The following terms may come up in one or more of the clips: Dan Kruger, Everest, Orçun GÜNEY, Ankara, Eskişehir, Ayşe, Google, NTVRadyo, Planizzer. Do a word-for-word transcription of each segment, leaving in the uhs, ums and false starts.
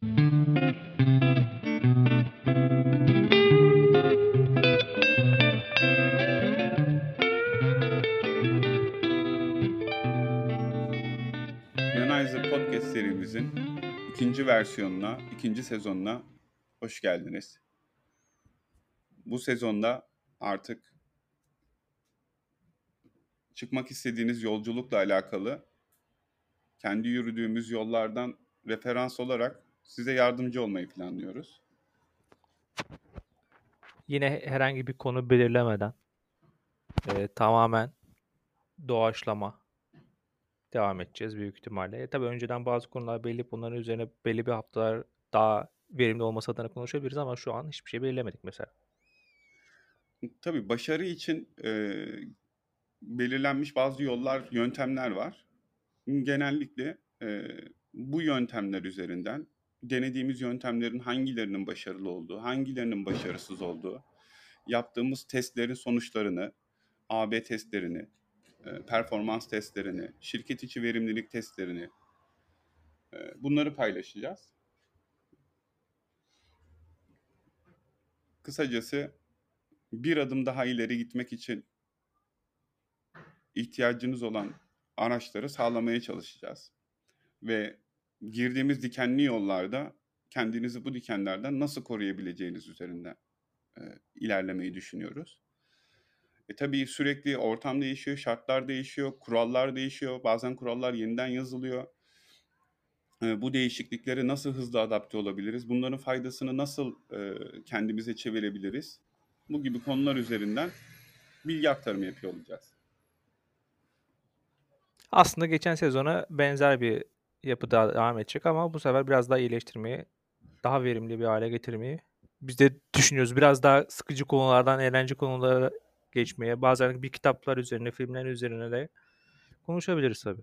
Planizzer Podcast serimizin ikinci versiyonuna, ikinci sezonuna hoş geldiniz. Bu sezonda artık çıkmak istediğiniz yolculukla alakalı kendi yürüdüğümüz yollardan referans olarak size yardımcı olmayı planlıyoruz. Yine herhangi bir konu belirlemeden e, tamamen doğaçlama devam edeceğiz büyük ihtimalle. E, tabii önceden bazı konular belli, bunların üzerine belli bir haftalar daha verimli olması adına konuşabiliriz ama şu an hiçbir şey belirlemedik mesela. Tabii başarı için e, belirlenmiş bazı yollar, yöntemler var. Genellikle e, bu yöntemler üzerinden denediğimiz yöntemlerin hangilerinin başarılı olduğu, hangilerinin başarısız olduğu, yaptığımız testlerin sonuçlarını, A B testlerini, e, performans testlerini, şirket içi verimlilik testlerini e, bunları paylaşacağız. Kısacası bir adım daha ileri gitmek için ihtiyacınız olan araçları sağlamaya çalışacağız. Ve girdiğimiz dikenli yollarda kendinizi bu dikenlerden nasıl koruyabileceğiniz üzerinde e, ilerlemeyi düşünüyoruz. E tabii sürekli ortam değişiyor, şartlar değişiyor, kurallar değişiyor. Bazen kurallar yeniden yazılıyor. E, bu değişikliklere nasıl hızlı adapte olabiliriz? Bunların faydasını nasıl e, kendimize çevirebiliriz? Bu gibi konular üzerinden bilgi aktarımı yapıyor olacağız. Aslında geçen sezona benzer bir yapıda devam edecek ama bu sefer biraz daha iyileştirmeyi, daha verimli bir hale getirmeyi biz de düşünüyoruz. Biraz daha sıkıcı konulardan eğlence konulara geçmeye, bazen bir kitaplar üzerine, filmler üzerine de konuşabiliriz tabii.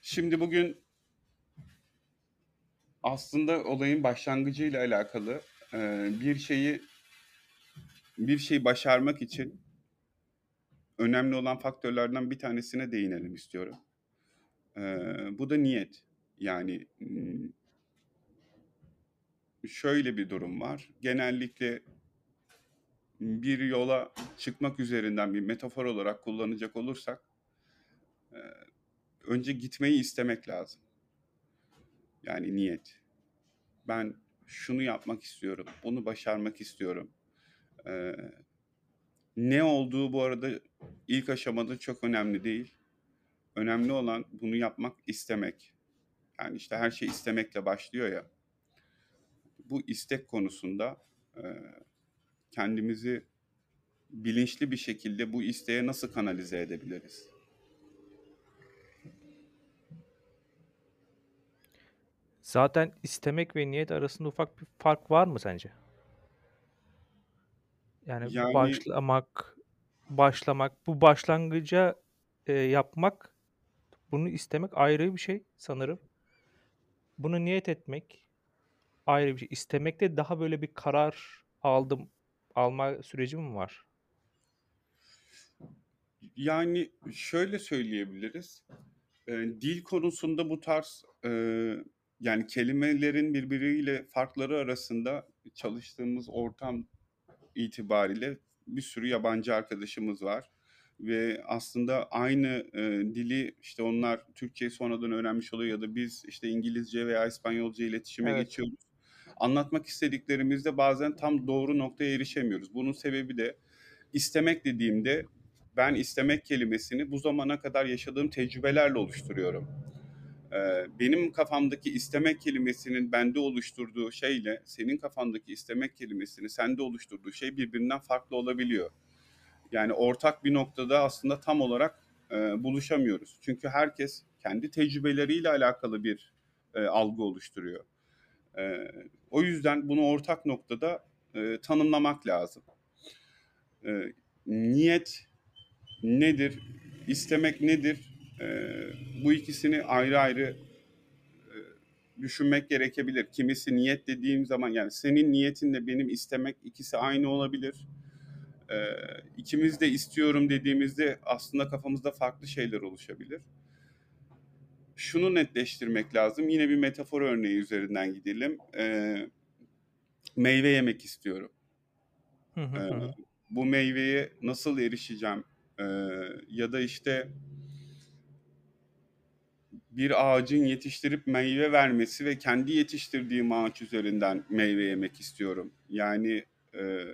Şimdi bugün aslında olayın başlangıcıyla alakalı bir şeyi bir şeyi başarmak için önemli olan faktörlerden bir tanesine değinelim istiyorum. Bu da niyet. Yani şöyle bir durum var. Genellikle bir yola çıkmak üzerinden bir metafor olarak kullanacak olursak önce gitmeyi istemek lazım. Yani niyet. Ben şunu yapmak istiyorum, onu başarmak istiyorum. Ee, ne olduğu bu arada ilk aşamada çok önemli değil. Önemli olan bunu yapmak istemek. Yani işte her şey istemekle başlıyor ya. Bu istek konusunda e, kendimizi bilinçli bir şekilde bu isteğe nasıl kanalize edebiliriz? Zaten istemek ve niyet arasında ufak bir fark var mı sence? Yani, yani başlamak, başlamak, bu başlangıca e, yapmak, bunu istemek ayrı bir şey sanırım. Bunu niyet etmek ayrı bir şey. İstemekte daha böyle bir karar aldım, alma süreci mi var? Yani şöyle söyleyebiliriz. E, dil konusunda bu tarz... E, Yani kelimelerin birbiriyle farkları arasında çalıştığımız ortam itibariyle bir sürü yabancı arkadaşımız var. Ve aslında aynı e, dili işte onlar Türkçe'yi sonradan öğrenmiş oluyor ya da biz işte İngilizce veya İspanyolca iletişime evet. geçiyoruz. Anlatmak istediklerimizde bazen tam doğru noktaya erişemiyoruz. Bunun sebebi de istemek dediğimde ben istemek kelimesini bu zamana kadar yaşadığım tecrübelerle oluşturuyorum. Benim kafamdaki istemek kelimesinin bende oluşturduğu şeyle senin kafandaki istemek kelimesini sende oluşturduğu şey birbirinden farklı olabiliyor. Yani ortak bir noktada aslında tam olarak e, buluşamıyoruz. Çünkü herkes kendi tecrübeleriyle alakalı bir e, algı oluşturuyor. E, o yüzden bunu ortak noktada e, tanımlamak lazım. E, niyet nedir? İstemek nedir? Ee, bu ikisini ayrı ayrı e, düşünmek gerekebilir. Kimisi niyet dediğim zaman yani senin niyetinle benim istemek ikisi aynı olabilir. e, ikimiz de istiyorum dediğimizde aslında kafamızda farklı şeyler oluşabilir. Şunu netleştirmek lazım. Yine bir metafor örneği üzerinden gidelim. E, meyve yemek istiyorum. Hı hı e, hı. Bu meyveye nasıl erişeceğim? E, ya da işte bir ağacın yetiştirip meyve vermesi ve kendi yetiştirdiğim ağaç üzerinden meyve yemek istiyorum. Yani e,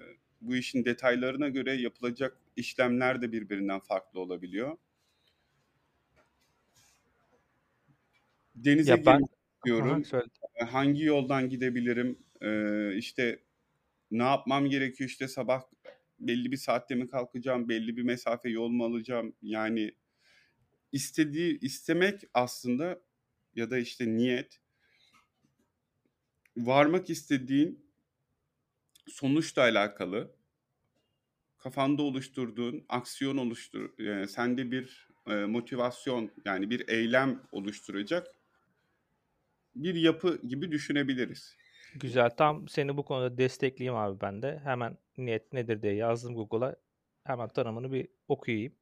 bu işin detaylarına göre yapılacak işlemler de birbirinden farklı olabiliyor. Denize girmek istiyorum. Aha, hangi yoldan gidebilirim? E, işte ne yapmam gerekiyor? İşte sabah belli bir saatte mi kalkacağım? Belli bir mesafe yol mu alacağım? Yani İstediği, istemek aslında ya da işte niyet, varmak istediğin sonuçla alakalı, kafanda oluşturduğun aksiyon oluştur, yani sende bir e, motivasyon, yani bir eylem oluşturacak bir yapı gibi düşünebiliriz. Güzel, tam seni bu konuda destekleyeyim abi ben de. Hemen niyet nedir diye yazdım Google'a, hemen tanımını bir okuyayım.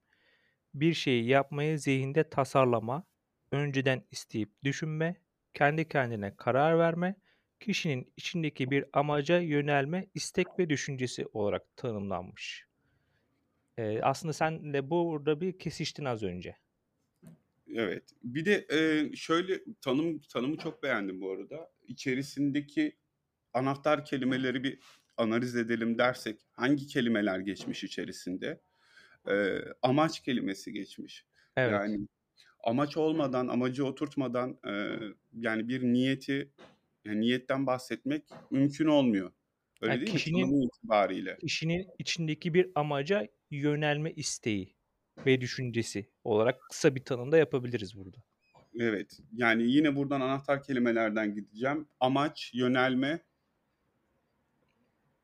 Bir şeyi yapmayı zihinde tasarlama, önceden isteyip düşünme, kendi kendine karar verme, kişinin içindeki bir amaca yönelme, istek ve düşüncesi olarak tanımlanmış. Ee, aslında sen de burada bir kesiştin az önce. Evet. Bir de e, şöyle tanım tanımı çok beğendim bu arada. İçerisindeki anahtar kelimeleri bir analiz edelim dersek hangi kelimeler geçmiş içerisinde? E, amaç kelimesi geçmiş. Evet. Yani amaç olmadan, amacı oturtmadan e, yani bir niyeti, yani niyetten bahsetmek mümkün olmuyor. Öyle yani değil kişinin, mi? Tanımı itibariyle. Kişinin içindeki bir amaca yönelme isteği ve düşüncesi olarak kısa bir tanımda yapabiliriz burada. Evet. Yani yine buradan anahtar kelimelerden gideceğim. Amaç, yönelme.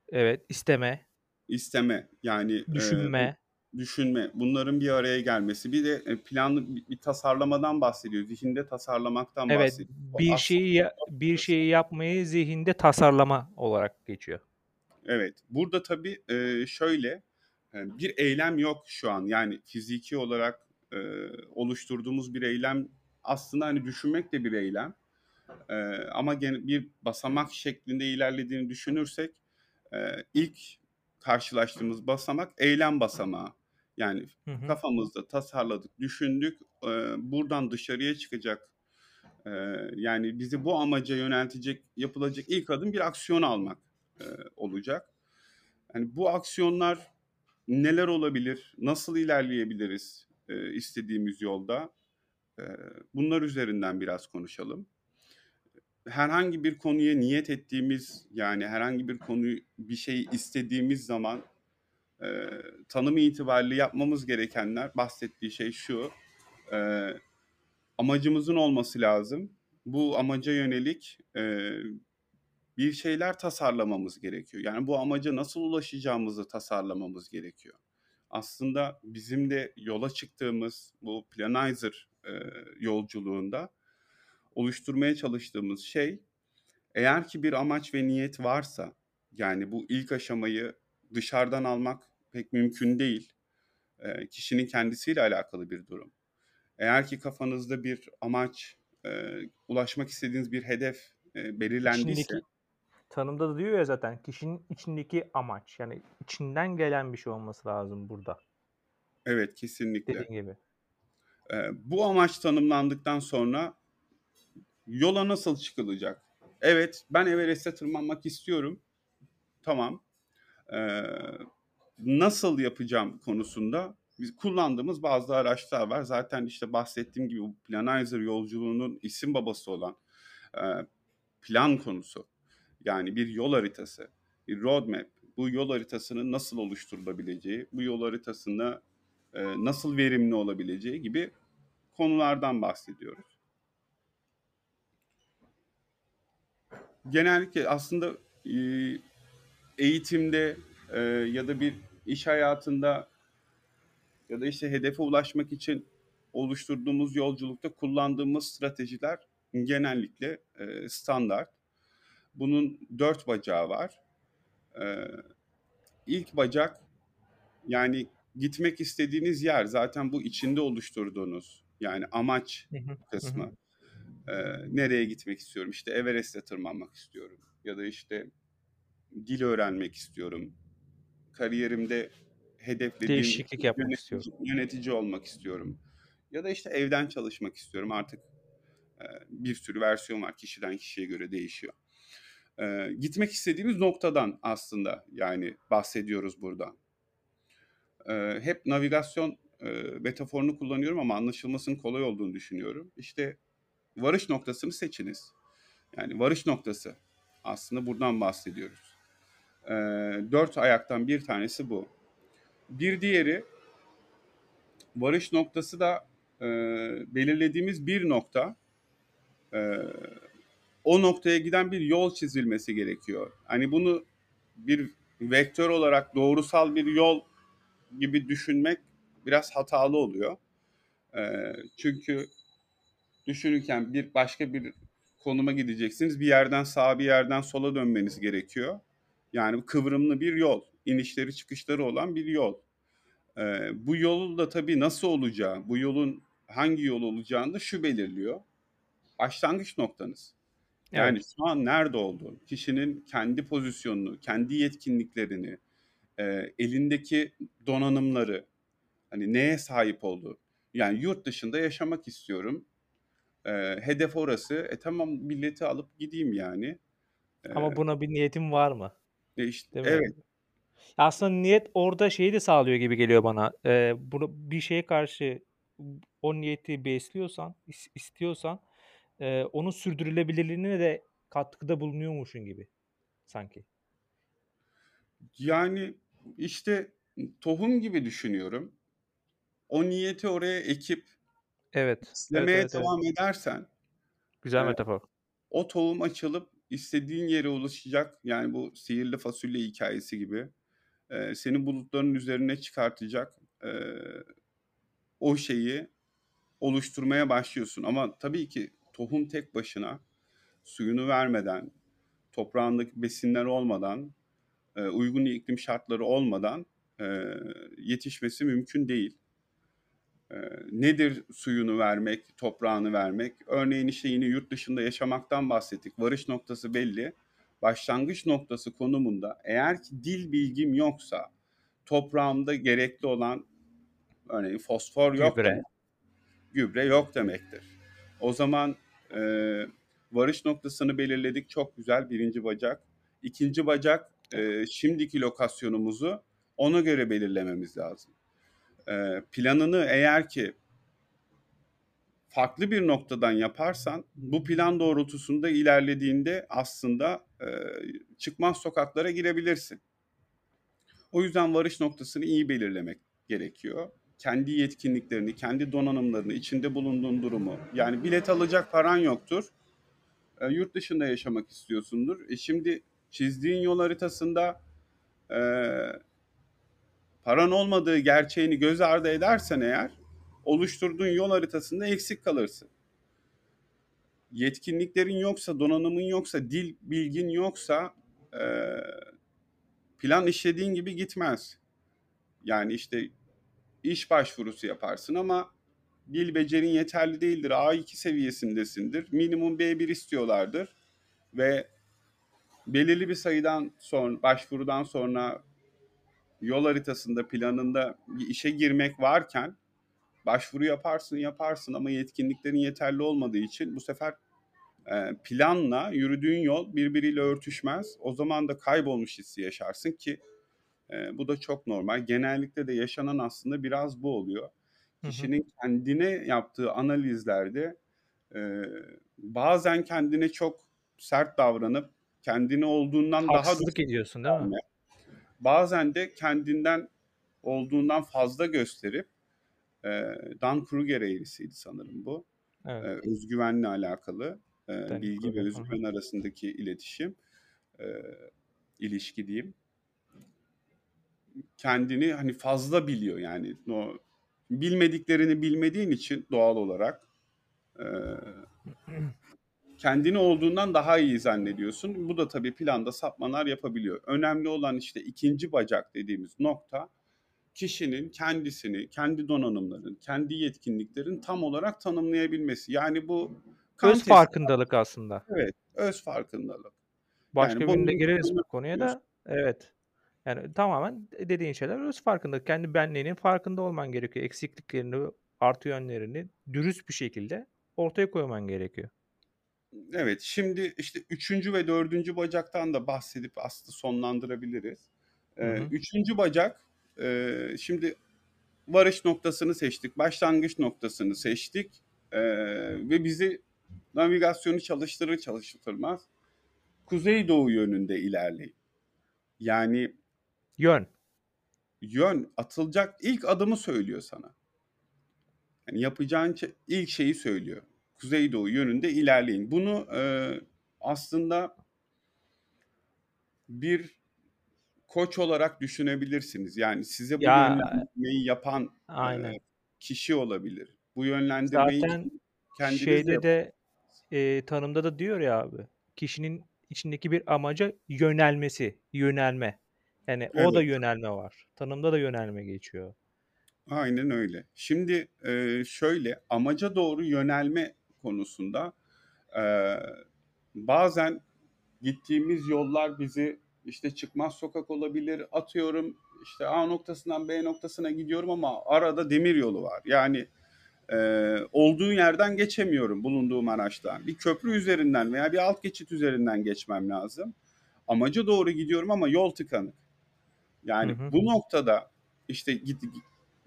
Evet. isteme. İsteme. Yani düşünme. E, Düşünme, bunların bir araya gelmesi. Bir de planlı bir tasarlamadan bahsediyor. Zihinde tasarlamaktan evet, bahsediyor. Evet, bir şeyi ya, bir şeyi yapmayı zihinde tasarlama olarak geçiyor. Evet, burada tabii şöyle bir eylem yok şu an. Yani fiziki olarak oluşturduğumuz bir eylem aslında hani düşünmek de bir eylem. Ama bir basamak şeklinde ilerlediğini düşünürsek ilk karşılaştığımız basamak eylem basamağı. Yani hı hı. kafamızda tasarladık, düşündük, e, buradan dışarıya çıkacak, e, yani bizi bu amaca yöneltecek, yapılacak ilk adım bir aksiyon almak e, olacak. Yani bu aksiyonlar neler olabilir, nasıl ilerleyebiliriz e, istediğimiz yolda? E, bunlar üzerinden biraz konuşalım. Herhangi bir konuya niyet ettiğimiz, yani herhangi bir konuyu, bir şeyi istediğimiz zaman e, tanımı itibariyle yapmamız gerekenler, bahsettiği şey şu, e, amacımızın olması lazım. Bu amaca yönelik e, bir şeyler tasarlamamız gerekiyor. Yani bu amaca nasıl ulaşacağımızı tasarlamamız gerekiyor. Aslında bizim de yola çıktığımız bu Planizzer e, yolculuğunda oluşturmaya çalıştığımız şey, eğer ki bir amaç ve niyet varsa, yani bu ilk aşamayı dışarıdan almak pek mümkün değil. E, kişinin kendisiyle alakalı bir durum. Eğer ki kafanızda bir amaç, e, ulaşmak istediğiniz bir hedef e, belirlendiyse. İçindeki, tanımda da diyor ya zaten, kişinin içindeki amaç, yani içinden gelen bir şey olması lazım burada. Evet, kesinlikle. Dediğin gibi. E, bu amaç tanımlandıktan sonra yola nasıl çıkılacak? Evet, ben Everest'e tırmanmak istiyorum. Tamam. Ee, nasıl yapacağım konusunda biz kullandığımız bazı araçlar var. Zaten işte bahsettiğim gibi bu Planizzer yolculuğunun isim babası olan e, plan konusu. Yani bir yol haritası, bir roadmap. Bu yol haritasının nasıl oluşturulabileceği, bu yol haritasında e, nasıl verimli olabileceği gibi konulardan bahsediyoruz. Genellikle aslında e, eğitimde e, ya da bir iş hayatında ya da işte hedefe ulaşmak için oluşturduğumuz yolculukta kullandığımız stratejiler genellikle e, standart. Bunun dört bacağı var. E, ilk bacak Yani gitmek istediğiniz yer zaten bu içinde oluşturduğunuz yani amaç kısmı. Ee, nereye gitmek istiyorum? İşte Everest'e tırmanmak istiyorum. Ya da işte dil öğrenmek istiyorum. Kariyerimde hedeflediğim değişiklik yapmak yönetici, istiyorum. Yönetici olmak istiyorum. Ya da işte evden çalışmak istiyorum. Artık e, bir sürü versiyon var. Kişiden kişiye göre değişiyor. E, gitmek istediğimiz noktadan aslında yani bahsediyoruz burada. E, hep navigasyon e, metaforunu kullanıyorum ama anlaşılmasının kolay olduğunu düşünüyorum. İşte varış noktasını seçiniz. Yani varış noktası. Aslında buradan bahsediyoruz. E, dört ayaktan bir tanesi bu. Bir diğeri varış noktası da e, belirlediğimiz bir nokta. E, o noktaya giden bir yol çizilmesi gerekiyor. Hani bunu bir vektör olarak doğrusal bir yol gibi düşünmek biraz hatalı oluyor. E, çünkü düşünürken bir başka bir konuma gideceksiniz. Bir yerden sağa bir yerden sola dönmeniz gerekiyor. Yani kıvrımlı bir yol. İnişleri çıkışları olan bir yol. Ee, bu yolun da tabii nasıl olacağı, bu yolun hangi yol olacağını da şu belirliyor. Başlangıç noktanız. Yani evet. Şu an nerede olduğun, kişinin kendi pozisyonunu, kendi yetkinliklerini, e, elindeki donanımları, hani neye sahip olduğu. Yani yurt dışında yaşamak istiyorum. E, hedef orası. E tamam bileti alıp gideyim yani. E, Ama buna bir niyetim var mı? E işte, evet. Aslında niyet orada şeyi de sağlıyor gibi geliyor bana. Ee, bunu bir şeye karşı o niyeti besliyorsan, istiyorsan e, onun sürdürülebilirliğine de katkıda bulunuyormuşsun gibi sanki. Yani işte tohum gibi düşünüyorum. O niyeti oraya ekip evet, islemeye evet, evet, devam evet. edersen güzel metafor. E, o tohum açılıp istediğin yere ulaşacak. Yani bu sihirli fasulye hikayesi gibi. Ee, seni bulutların üzerine çıkartacak e, o şeyi oluşturmaya başlıyorsun. Ama tabii ki tohum tek başına suyunu vermeden, toprağındaki besinler olmadan, e, uygun iklim şartları olmadan e, yetişmesi mümkün değil. E, nedir suyunu vermek, toprağını vermek? Örneğin işte yine yurt dışında yaşamaktan bahsettik. Varış noktası belli. Başlangıç noktası konumunda eğer ki dil bilgim yoksa toprağımda gerekli olan örneğin fosfor yok, gübre, demek, gübre yok demektir. O zaman e, varış noktasını belirledik. Çok güzel birinci bacak. İkinci bacak e, şimdiki lokasyonumuzu ona göre belirlememiz lazım. E, planını eğer ki farklı bir noktadan yaparsan bu plan doğrultusunda ilerlediğinde aslında e, çıkmaz sokaklara girebilirsin. O yüzden varış noktasını iyi belirlemek gerekiyor. Kendi yetkinliklerini, kendi donanımlarını, içinde bulunduğun durumu. Yani bilet alacak paran yoktur. E, yurt dışında yaşamak istiyorsundur. E şimdi çizdiğin yol haritasında e, paran olmadığı gerçeğini göz ardı edersen eğer oluşturduğun yol haritasında eksik kalırsın. Yetkinliklerin yoksa, donanımın yoksa, dil bilgin yoksa plan işlediğin gibi gitmez. Yani işte iş başvurusu yaparsın ama dil becerin yeterli değildir. A iki seviyesindesindir. Minimum B bir istiyorlardır. Ve belirli bir sayıdan sonra, başvurudan sonra yol haritasında, planında bir işe girmek varken başvuru yaparsın yaparsın ama yetkinliklerin yeterli olmadığı için bu sefer e, planla yürüdüğün yol birbiriyle örtüşmez. O zaman da kaybolmuş hissi yaşarsın ki e, bu da çok normal. Genellikle de yaşanan aslında biraz bu oluyor. Hı hı. Kişinin kendine yaptığı analizlerde e, bazen kendine çok sert davranıp kendini olduğundan haksızlık daha... Haksızlık ediyorsun değil mi? Bazen de kendinden olduğundan fazla gösterip Dan Kruger eğrisiydi sanırım bu. Evet. Özgüvenle alakalı. Dan bilgi Kruger. Ve özgüven arasındaki iletişim, ilişki diyeyim. Kendini hani fazla biliyor yani. Bilmediklerini bilmediğin için doğal olarak kendini olduğundan daha iyi zannediyorsun. Bu da tabii planda sapmalar yapabiliyor. Önemli olan işte ikinci bacak dediğimiz nokta. kişinin kendisini, kendi donanımların, kendi yetkinliklerin tam olarak tanımlayabilmesi. Yani bu öz farkındalık aslında. Evet, öz farkındalık. Başka yani birinde gireriz bu konuya da. Evet. Yani tamamen dediğin şeyler öz farkındalık. Kendi benliğinin farkında olman gerekiyor. Eksikliklerini, artı yönlerini dürüst bir şekilde ortaya koyman gerekiyor. Evet, şimdi işte üçüncü ve dördüncü bacaktan da bahsedip aslında sonlandırabiliriz. Hı hı. Üçüncü bacak, şimdi varış noktasını seçtik, başlangıç noktasını seçtik ve bizi navigasyonu çalıştırır çalıştırmaz kuzeydoğu yönünde ilerleyin. Yani yön. Yön, atılacak ilk adımı söylüyor sana. Yani yapacağın ilk şeyi söylüyor. Kuzeydoğu yönünde ilerleyin. Bunu e, aslında bir koç olarak düşünebilirsiniz. Yani size bu ya, yönlendirmeyi yapan e, kişi olabilir. Bu yönlendirmeyi zaten kendiniz şeyde de, de e, tanımda da diyor ya abi, kişinin içindeki bir amaca yönelmesi, yönelme. Yani evet, o da yönelme var. Tanımda da yönelme geçiyor. Aynen öyle. Şimdi e, şöyle, amaca doğru yönelme konusunda e, bazen gittiğimiz yollar bizi işte çıkmaz sokak olabilir. Atıyorum işte A noktasından B noktasına gidiyorum ama arada demir yolu var. Yani e, olduğu yerden geçemiyorum bulunduğum araçtan. Bir köprü üzerinden veya bir alt geçit üzerinden geçmem lazım. Amaca doğru gidiyorum ama yol tıkanık. Yani hı hı. bu noktada işte git.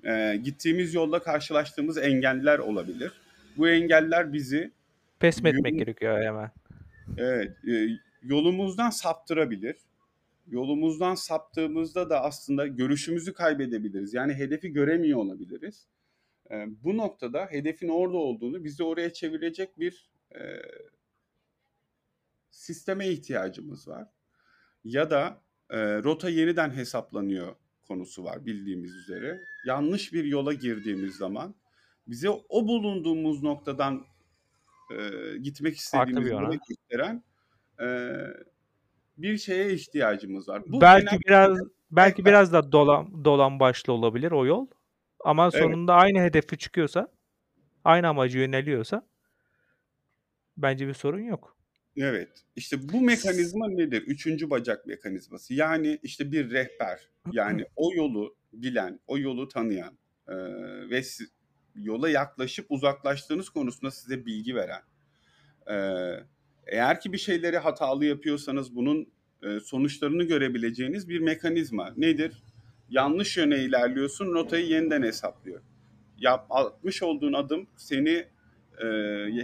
E, gittiğimiz yolda karşılaştığımız engeller olabilir. Bu engeller bizi pes etmek yol, gerekiyor hemen. Evet, e, yolumuzdan saptırabilir. Yolumuzdan saptığımızda da aslında görüşümüzü kaybedebiliriz. Yani hedefi göremiyor olabiliriz. E, bu noktada hedefin orada olduğunu, bizi oraya çevirecek bir e, sisteme ihtiyacımız var. Ya da e, rota yeniden hesaplanıyor konusu var bildiğimiz üzere. Yanlış bir yola girdiğimiz zaman bize o bulunduğumuz noktadan e, gitmek istediğimiz yolu gösteren e, bir şeye ihtiyacımız var. Bu belki biraz bir... belki biraz da dolan dolan başlı olabilir o yol. Ama sonunda evet. aynı hedefi çıkıyorsa, aynı amacı yöneliyorsa bence bir sorun yok. Evet. İşte bu mekanizma nedir? Üçüncü bacak mekanizması. Yani işte bir rehber. Yani o yolu bilen, o yolu tanıyan e, ve si- yola yaklaşıp uzaklaştığınız konusunda size bilgi veren. E, eğer ki bir şeyleri hatalı yapıyorsanız bunun e, sonuçlarını görebileceğiniz bir mekanizma. Nedir? Yanlış yöne ilerliyorsun, rotayı yeniden hesaplıyor. Yap, atmış olduğun adım seni e,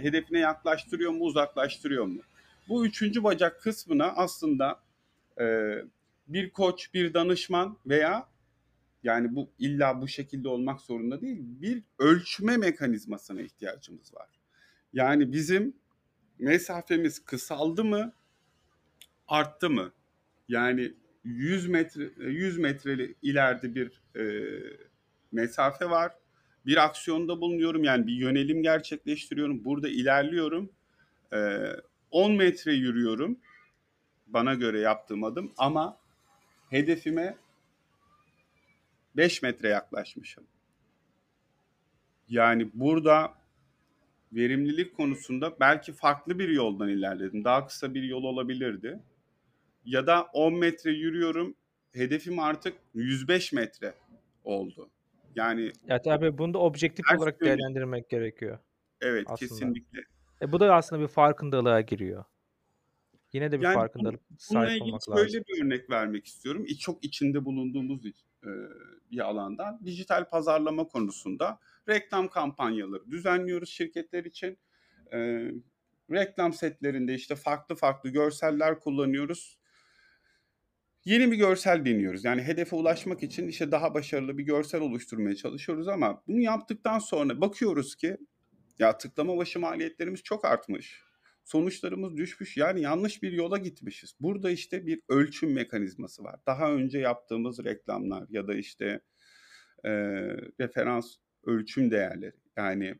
hedefine yaklaştırıyor mu, uzaklaştırıyor mu? Bu üçüncü bacak kısmına aslında e, bir koç, bir danışman veya yani bu illa bu şekilde olmak zorunda değil, bir ölçme mekanizmasına ihtiyacımız var. Yani bizim mesafemiz kısaldı mı, arttı mı? Yani yüz metre yüz metreli ileride bir e, mesafe var. Bir aksiyonda bulunuyorum, yani bir yönelim gerçekleştiriyorum. Burada ilerliyorum. E, on metre yürüyorum bana göre yaptığım adım ama hedefime beş metre yaklaşmışım. Yani burada verimlilik konusunda belki farklı bir yoldan ilerledim. Daha kısa bir yol olabilirdi. Ya da on metre yürüyorum, hedefim artık yüz beş metre oldu. Yani ya tabii bunu da objektif olarak yönü... değerlendirmek gerekiyor. Evet, aslında. Kesinlikle. E bu da aslında bir farkındalığa giriyor. Yine de bir yani farkındalık sahip olmak lazım. Şöyle bir örnek vermek istiyorum. Çok içinde bulunduğumuz bir alandan. Dijital pazarlama konusunda reklam kampanyaları düzenliyoruz şirketler için. E, reklam setlerinde işte farklı farklı görseller kullanıyoruz. Yeni bir görsel deniyoruz. Yani hedefe ulaşmak için işte daha başarılı bir görsel oluşturmaya çalışıyoruz ama bunu yaptıktan sonra bakıyoruz ki ya tıklama başı maliyetlerimiz çok artmış. Sonuçlarımız düşmüş. Yani yanlış bir yola gitmişiz. Burada işte bir ölçüm mekanizması var. Daha önce yaptığımız reklamlar ya da işte e, referans ölçüm değerleri. Yani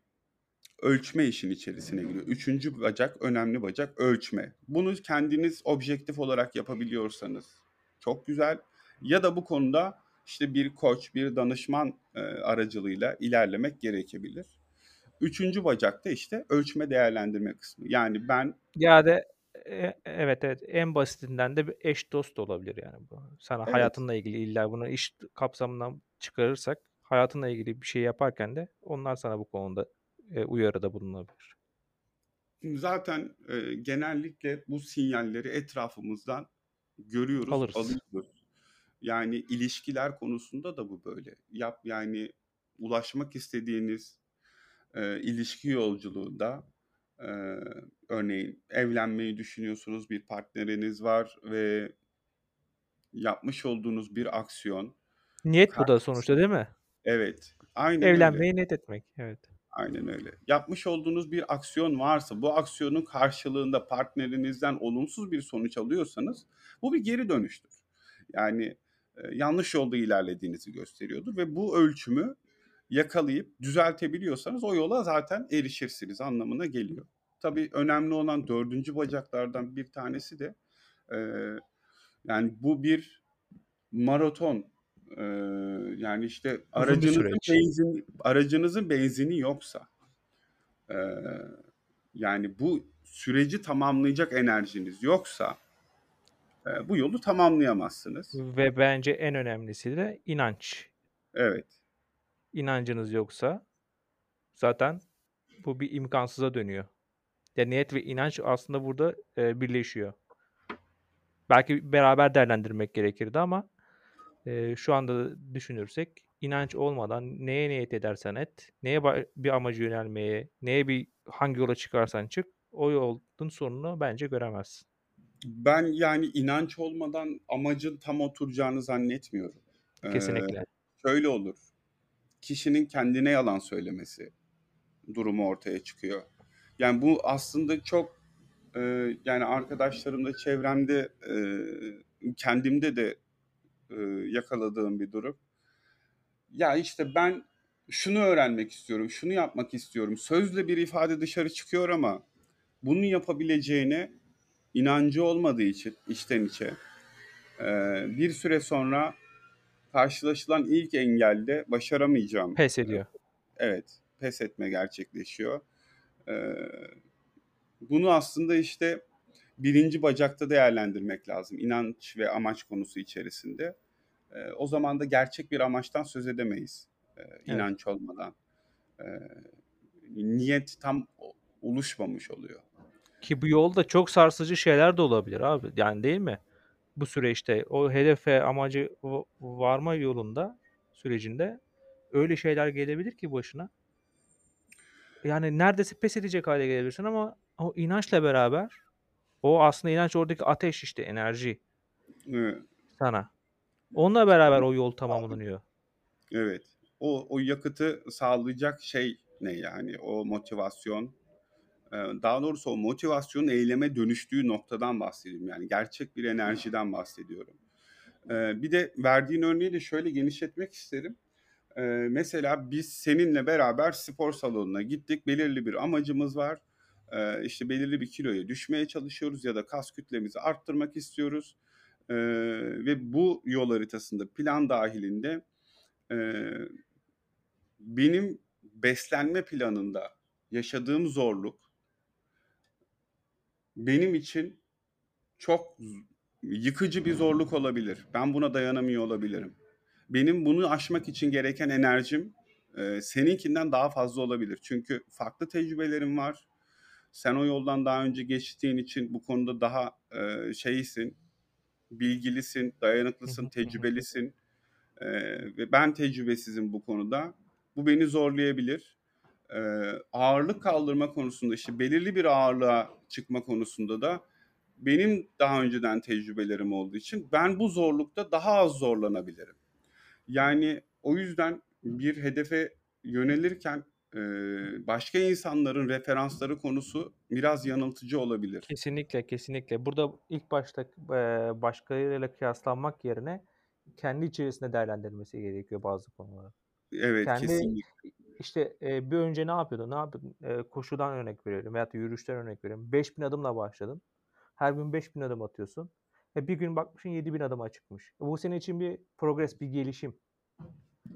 ölçme işin içerisine giriyor. Üçüncü bacak, önemli bacak ölçme. Bunu kendiniz objektif olarak yapabiliyorsanız çok güzel. Ya da bu konuda işte bir koç, bir danışman e, aracılığıyla ilerlemek gerekebilir. Üçüncü bacakta işte ölçme değerlendirme kısmı. Yani ben... Ya da e, evet evet en basitinden de bir eş dost olabilir yani bu. Sana evet. Hayatınla ilgili illa bunu iş kapsamından çıkarırsak hayatınla ilgili bir şey yaparken de onlar sana bu konuda e, uyarıda bulunabilir. Zaten e, genellikle bu sinyalleri etrafımızdan görüyoruz, Alırız. alıyoruz. Yani ilişkiler konusunda da bu böyle. Yap yani ulaşmak istediğiniz e, ilişki yolculuğunda e, örneğin evlenmeyi düşünüyorsunuz, bir partneriniz var ve yapmış olduğunuz bir aksiyon. Niyet bu da sonuçta değil mi? Evet. Aynen Evlenmeyi öyle. Niyet etmek. Evet. Aynen öyle. Yapmış olduğunuz bir aksiyon varsa, bu aksiyonun karşılığında partnerinizden olumsuz bir sonuç alıyorsanız bu bir geri dönüştür. Yani e, yanlış yolda ilerlediğinizi gösteriyordur ve bu ölçümü yakalayıp düzeltebiliyorsanız o yola zaten erişirsiniz anlamına geliyor. Tabii önemli olan dördüncü bacaklardan bir tanesi de e, yani bu bir maraton. Ee, yani işte aracınızın, benzin, aracınızın benzini yoksa e, yani bu süreci tamamlayacak enerjiniz yoksa e, bu yolu tamamlayamazsınız. Ve bence en önemlisi de inanç. Evet. İnancınız yoksa zaten bu bir imkansıza dönüyor. Yani niyet ve inanç aslında burada e, birleşiyor. Belki beraber değerlendirmek gerekirdi ama Ee, şu anda düşünürsek inanç olmadan neye niyet edersen et, neye bir amacı yönelmeye, neye bir hangi yola çıkarsan çık, o yolun sonunu bence göremezsin. Ben yani inanç olmadan amacın tam oturacağını zannetmiyorum. Ee, Kesinlikle. Şöyle olur. Kişinin kendine yalan söylemesi durumu ortaya çıkıyor. Yani bu aslında çok e, yani arkadaşlarımda, çevremde, e, kendimde de yakaladığım bir durum. Ya işte ben şunu öğrenmek istiyorum, şunu yapmak istiyorum. Sözle bir ifade dışarı çıkıyor ama bunu yapabileceğine inancı olmadığı için içten içe bir süre sonra karşılaşılan ilk engelde başaramayacağım. Pes ediyor. Evet, pes etme gerçekleşiyor. Bunu aslında işte birinci bacakta değerlendirmek lazım. İnanç ve amaç konusu içerisinde. E, o zaman da gerçek bir amaçtan söz edemeyiz. E, inanç evet. olmadan. E, niyet tam oluşmamış oluyor. Ki bu yolda çok sarsıcı şeyler de olabilir abi. Yani değil mi? Bu süreçte o hedefe, amacı varma yolunda, sürecinde öyle şeyler gelebilir ki başına. Yani neredeyse pes edecek hale gelebilirsin ama o inançla beraber o aslında inanç oradaki ateş işte enerji evet. sana. Onunla beraber o yol tamamlanıyor. Evet. O o yakıtı sağlayacak şey ne yani? O motivasyon. Daha doğrusu o motivasyonun eyleme dönüştüğü noktadan bahsediyorum. Yani gerçek bir enerjiden bahsediyorum. Bir de verdiğin örneği de şöyle genişletmek isterim. Mesela biz seninle beraber spor salonuna gittik. Belirli bir amacımız var. İşte belirli bir kiloya düşmeye çalışıyoruz ya da kas kütlemizi arttırmak istiyoruz ee, ve bu yol haritasında plan dahilinde e, benim beslenme planında yaşadığım zorluk benim için çok yıkıcı bir zorluk olabilir. Ben buna dayanamıyor olabilirim. Benim bunu aşmak için gereken enerjim e, seninkinden daha fazla olabilir. Çünkü farklı tecrübelerim var. Sen o yoldan daha önce geçtiğin için bu konuda daha e, şeysin, bilgilisin, dayanıklısın, tecrübelisin e, ve ben tecrübesizim bu konuda. Bu beni zorlayabilir. E, ağırlık kaldırma konusunda işte belirli bir ağırlığa çıkma konusunda da benim daha önceden tecrübelerim olduğu için ben bu zorlukta daha az zorlanabilirim. Yani o yüzden bir hedefe yönelirken başka insanların referansları konusu biraz yanıltıcı olabilir. Kesinlikle, kesinlikle. Burada ilk başta başkalarıyla kıyaslanmak yerine kendi içerisinde değerlendirmesi gerekiyor bazı konuları. Evet, kendi, kesinlikle. İşte bir önce ne yapıyordun? Ne yapıyordun? Koşudan örnek veriyorum veyahut da yürüyüşten örnek veriyorum. beş bin adımla başladın. Her gün beş bin adım atıyorsun. E bir gün bakmışsın yedi bin adıma çıkmış. E bu senin için bir progress, bir gelişim.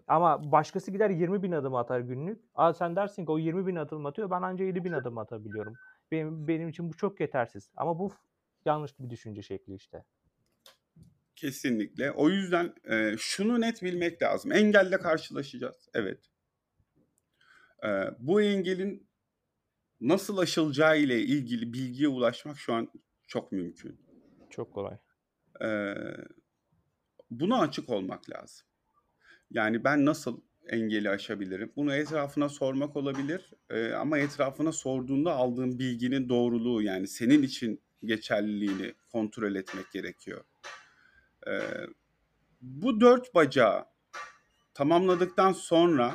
Ama başkası gider yirmi bin adım atar günlük. Aa, sen dersin ki o yirmi bin adım atıyor, ben ancak yedi bin adım atabiliyorum. Benim, benim için bu çok yetersiz. Ama bu yanlış bir düşünce şekli işte. Kesinlikle. O yüzden e, şunu net bilmek lazım. Engelle karşılaşacağız. Evet. E, bu engelin nasıl aşılacağı ile ilgili bilgiye ulaşmak şu an çok mümkün. Çok kolay. E, buna açık olmak lazım. Yani ben nasıl engeli aşabilirim? Bunu etrafına sormak olabilir. E, ama etrafına sorduğunda aldığın bilginin doğruluğu, yani senin için geçerliliğini kontrol etmek gerekiyor. Ee, bu dört bacağı tamamladıktan sonra,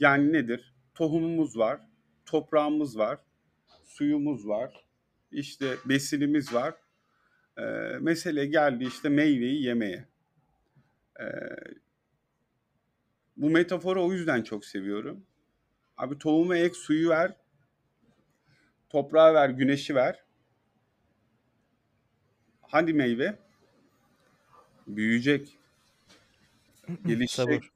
yani nedir? Tohumumuz var, toprağımız var, suyumuz var, işte besinimiz var. Ee, mesele geldi işte meyveyi yemeye. Ee, bu metaforu o yüzden çok seviyorum. Abi tohumu ek, suyu ver, toprağı ver, güneşi ver. Hadi meyve. Büyüyecek, gelişecek. Sabır.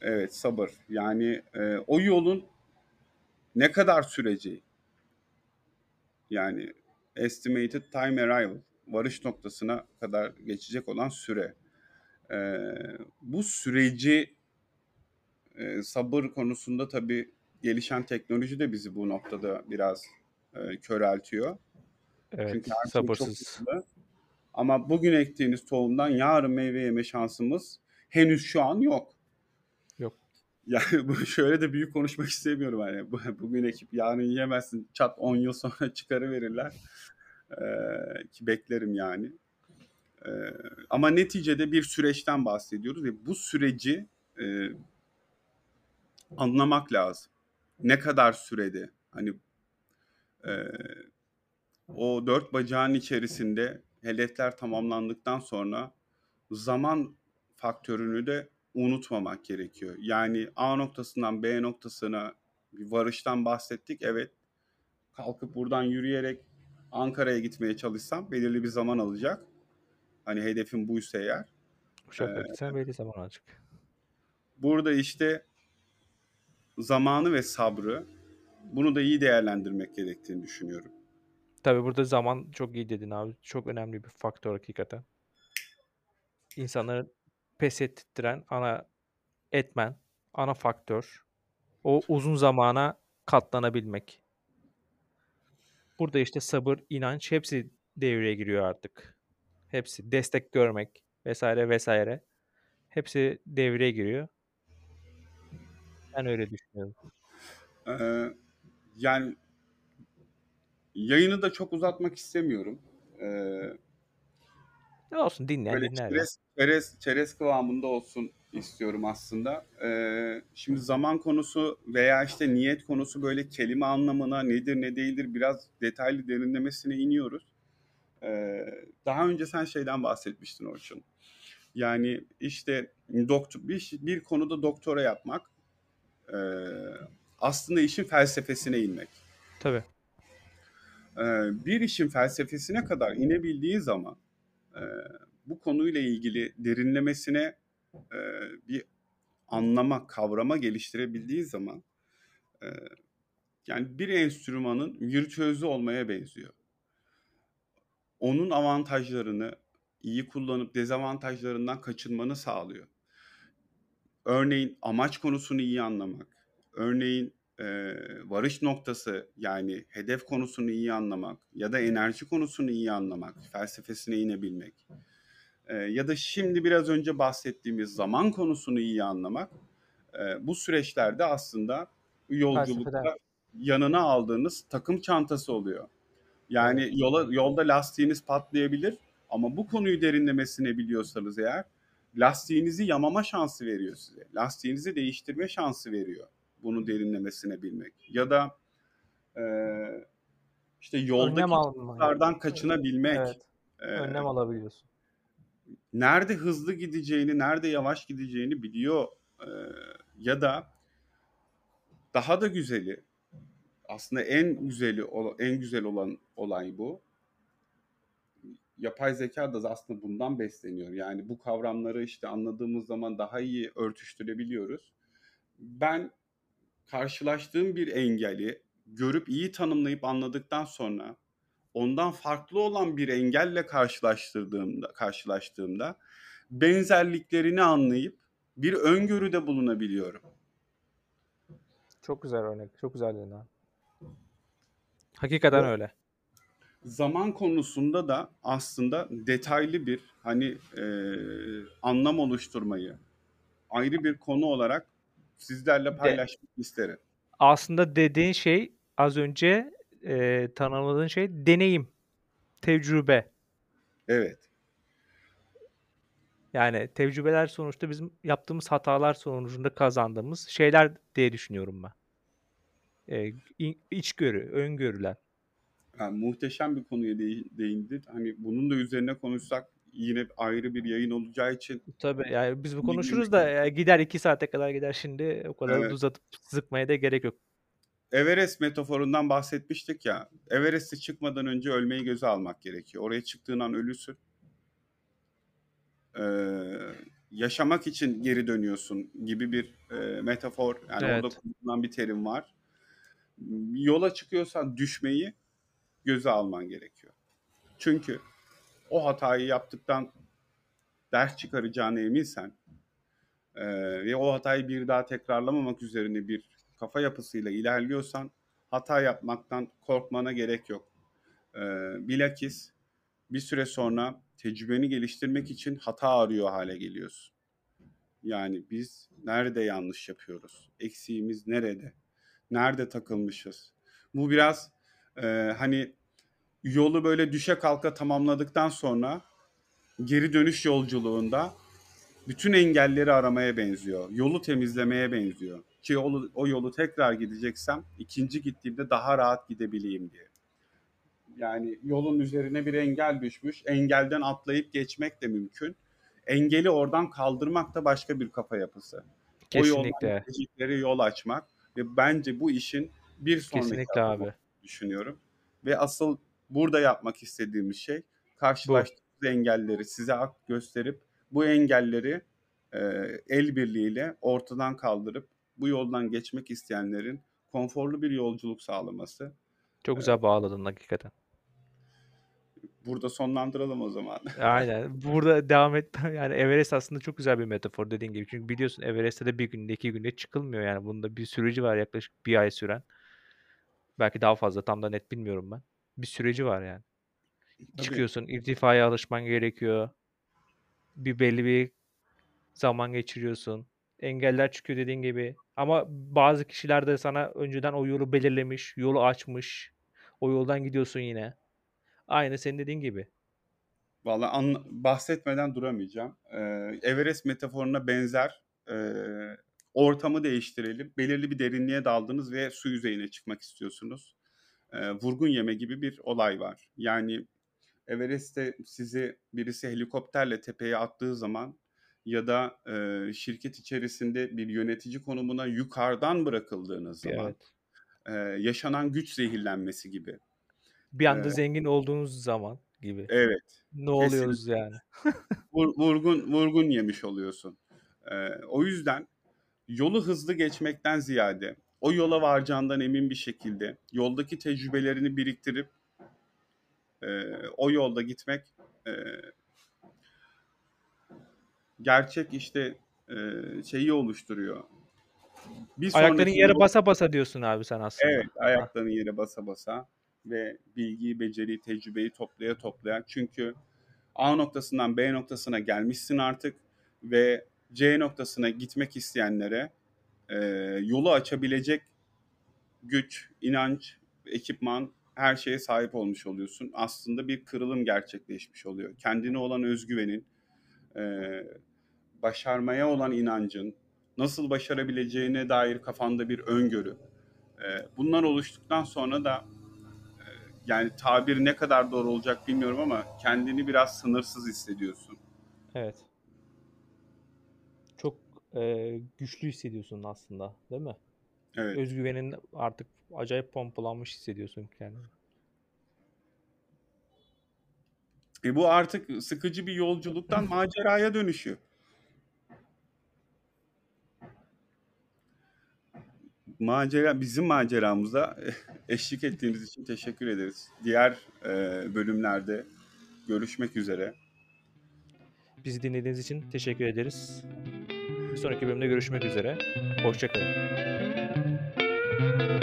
Evet, sabır. Yani e, o yolun ne kadar süreceği, yani estimated time arrival, varış noktasına kadar geçecek olan süre. E, bu süreci e, sabır konusunda tabii gelişen teknoloji de bizi bu noktada biraz e, köreltiyor. Evet, çünkü sabırsız. Ama bugün ektiğiniz tohumdan yarın meyve yeme şansımız henüz şu an yok. Yok. Yani şöyle de büyük konuşmak istemiyorum. Yani bugün ekip yarın yiyemezsin. Çat on yıl sonra çıkarıverirler. Ee, ki beklerim yani. Ee, ama neticede bir süreçten bahsediyoruz ve bu süreci e, anlamak lazım. Ne kadar sürede? Hani e, o dört bacağın içerisinde hedefler tamamlandıktan sonra zaman faktörünü de unutmamak gerekiyor. Yani A noktasından B noktasına bir varıştan bahsettik. Evet, kalkıp buradan yürüyerek Ankara'ya gitmeye çalışsam belirli bir zaman alacak. Hani hedefim buysa eğer. Kuşak'ta ee, belli zaman alacak. Burada işte zamanı ve sabrı, bunu da iyi değerlendirmek gerektiğini düşünüyorum. Tabii burada zaman, çok iyi dedin abi. Çok önemli bir faktör hakikaten. İnsanları pes ettiren ana etmen, ana faktör. O uzun zamana katlanabilmek. Burada işte sabır, inanç hepsi devreye giriyor artık. Hepsi, destek görmek vesaire vesaire. Hepsi devreye giriyor. Ben öyle düşünüyorum. Ee, yani yayını da çok uzatmak istemiyorum. Ee, ne olsun, dinleyen dinler. Çerez, çerez, çerez kıvamında olsun istiyorum aslında. Ee, şimdi zaman konusu veya işte niyet konusu, böyle kelime anlamına nedir ne değildir biraz detaylı derinlemesine iniyoruz. Ee, daha önce sen şeyden bahsetmiştin Orçun. Yani işte doktor, bir, bir konuda doktora yapmak e, aslında işin felsefesine inmek. Tabii. Bir işin felsefesine kadar inebildiği zaman bu konuyla ilgili derinlemesine bir anlama, kavrama geliştirebildiği zaman, yani bir enstrümanın virtüözü olmaya benziyor. Onun avantajlarını iyi kullanıp dezavantajlarından kaçınmanı sağlıyor. Örneğin amaç konusunu iyi anlamak, örneğin Ee, varış noktası, yani hedef konusunu iyi anlamak ya da enerji konusunu iyi anlamak, felsefesine inebilmek ee, ya da şimdi biraz önce bahsettiğimiz zaman konusunu iyi anlamak, ee, bu süreçlerde aslında yolculukta felsefeden yanına aldığınız takım çantası oluyor. Yani yola, yolda lastiğiniz patlayabilir ama bu konuyu derinlemesine biliyorsanız eğer, lastiğinizi yamama şansı veriyor size, lastiğinizi değiştirme şansı veriyor. Bunu derinlemesine bilmek ya da e, işte yoldaki kurtlardan kaçınabilmek. Evet. E, Önlem alabiliyorsun. Nerede hızlı gideceğini, nerede yavaş gideceğini biliyor. E, ya da daha da güzeli, aslında en güzeli en güzel olan olay bu. yapay zeka da aslında bundan besleniyor. Yani bu kavramları işte anladığımız zaman daha iyi örtüştürebiliyoruz. Ben karşılaştığım bir engeli görüp iyi tanımlayıp anladıktan sonra ondan farklı olan bir engelle karşılaştırdığımda, karşılaştığımda benzerliklerini anlayıp bir öngörüde bulunabiliyorum. Çok güzel örnek, çok güzel dedin ha. Hakikaten o, öyle. Zaman konusunda da aslında detaylı bir hani e, anlam oluşturmayı ayrı bir konu olarak sizlerle paylaşmak De, isterim. Aslında dediğin şey az önce e, tanımladığın şey deneyim, tecrübe. Evet. Yani tecrübeler sonuçta bizim yaptığımız hatalar sonucunda kazandığımız şeyler diye düşünüyorum ben. E, içgörü, öngörüler. Yani muhteşem bir konuya değindi. Hani bunun da üzerine konuşsak yine ayrı bir yayın olacağı için. Tabii yani biz bu konuşuruz da gider iki saate kadar gider şimdi. O kadar evet. uzatıp zıkmaya da gerek yok. Everest metaforundan bahsetmiştik ya. Everest'e çıkmadan önce ölmeyi göze almak gerekiyor. Oraya çıktığın an ölüsün. Ee, yaşamak için geri dönüyorsun gibi bir e, metafor. Yani evet. orada kullanılan bir terim var. Yola çıkıyorsan düşmeyi göze alman gerekiyor. Çünkü o hatayı yaptıktan ders çıkaracağına eminsen e, ve o hatayı bir daha tekrarlamamak üzerine bir kafa yapısıyla ilerliyorsan hata yapmaktan korkmana gerek yok. E, bilakis bir süre sonra tecrübeni geliştirmek için hata arıyor hale geliyorsun. Yani biz nerede yanlış yapıyoruz? Eksiğimiz nerede? Nerede takılmışız? Bu biraz Ee, hani yolu böyle düşe kalka tamamladıktan sonra geri dönüş yolculuğunda bütün engelleri aramaya benziyor. Yolu temizlemeye benziyor. Ki o, o yolu tekrar gideceksem ikinci gittiğimde daha rahat gidebileyim diye. Yani yolun üzerine bir engel düşmüş. Engelden atlayıp geçmek de mümkün. Engeli oradan kaldırmak da başka bir kafa yapısı. Kesinlikle. O yoldan gidecekleri yol açmak ve bence bu işin bir sonraki Kesinlikle abi. düşünüyorum. Ve asıl burada yapmak istediğimiz şey karşılaştığımız bu. engelleri size gösterip bu engelleri e, el birliğiyle ortadan kaldırıp bu yoldan geçmek isteyenlerin konforlu bir yolculuk sağlaması. Çok güzel ee, bağladın hakikaten. Burada sonlandıralım o zaman. Aynen. Burada devam et. Yani Everest aslında çok güzel bir metafor dediğin gibi. Çünkü biliyorsun Everest'te de bir günde iki günde çıkılmıyor. Yani bunda bir süreci var yaklaşık bir ay süren. Belki daha fazla, tam da net bilmiyorum ben. Bir süreci var yani. Tabii. Çıkıyorsun, irtifaya alışman gerekiyor. Bir belli bir zaman geçiriyorsun. Engeller çıkıyor dediğin gibi. Ama bazı kişiler de sana önceden o yolu belirlemiş, yolu açmış. O yoldan gidiyorsun yine. Aynı senin dediğin gibi. Vallahi anla- bahsetmeden duramayacağım. Ee, Everest metaforuna benzer... Ee... Ortamı değiştirelim. Belirli bir derinliğe daldınız ve su yüzeyine çıkmak istiyorsunuz. E, vurgun yeme gibi bir olay var. Yani Everest'te sizi birisi helikopterle tepeye attığı zaman ya da e, şirket içerisinde bir yönetici konumuna yukarıdan bırakıldığınız evet. zaman e, yaşanan güç zehirlenmesi gibi. Bir anda ee, zengin olduğunuz zaman gibi. Evet. Ne oluyoruz yani? vurgun vurgun yemiş oluyorsun. E, o yüzden yolu hızlı geçmekten ziyade o yola varacağından emin bir şekilde yoldaki tecrübelerini biriktirip e, o yolda gitmek e, gerçek işte e, şeyi oluşturuyor. Bir ayaklarının yere yol... basa basa diyorsun abi sen aslında. Evet, ayaklarının yere basa basa ve bilgiyi, beceriyi, tecrübeyi toplaya toplaya. Çünkü A noktasından B noktasına gelmişsin artık ve C noktasına gitmek isteyenlere e, yolu açabilecek güç, inanç, ekipman, her şeye sahip olmuş oluyorsun. Aslında bir kırılım gerçekleşmiş oluyor. Kendine olan özgüvenin, e, başarmaya olan inancın, nasıl başarabileceğine dair kafanda bir öngörü. E, bunlar oluştuktan sonra da e, yani tabir ne kadar doğru olacak bilmiyorum ama kendini biraz sınırsız hissediyorsun. Evet. Ee, güçlü hissediyorsun aslında, değil mi? Evet. Özgüvenin artık acayip pompalanmış hissediyorsun kendini. E bu artık sıkıcı bir yolculuktan maceraya dönüşüyor. Macera, bizim maceramıza eşlik ettiğiniz için teşekkür ederiz. Diğer e, bölümlerde görüşmek üzere. Bizi dinlediğiniz için teşekkür ederiz. Bir sonraki bölümde görüşmek üzere. Hoşça kalın.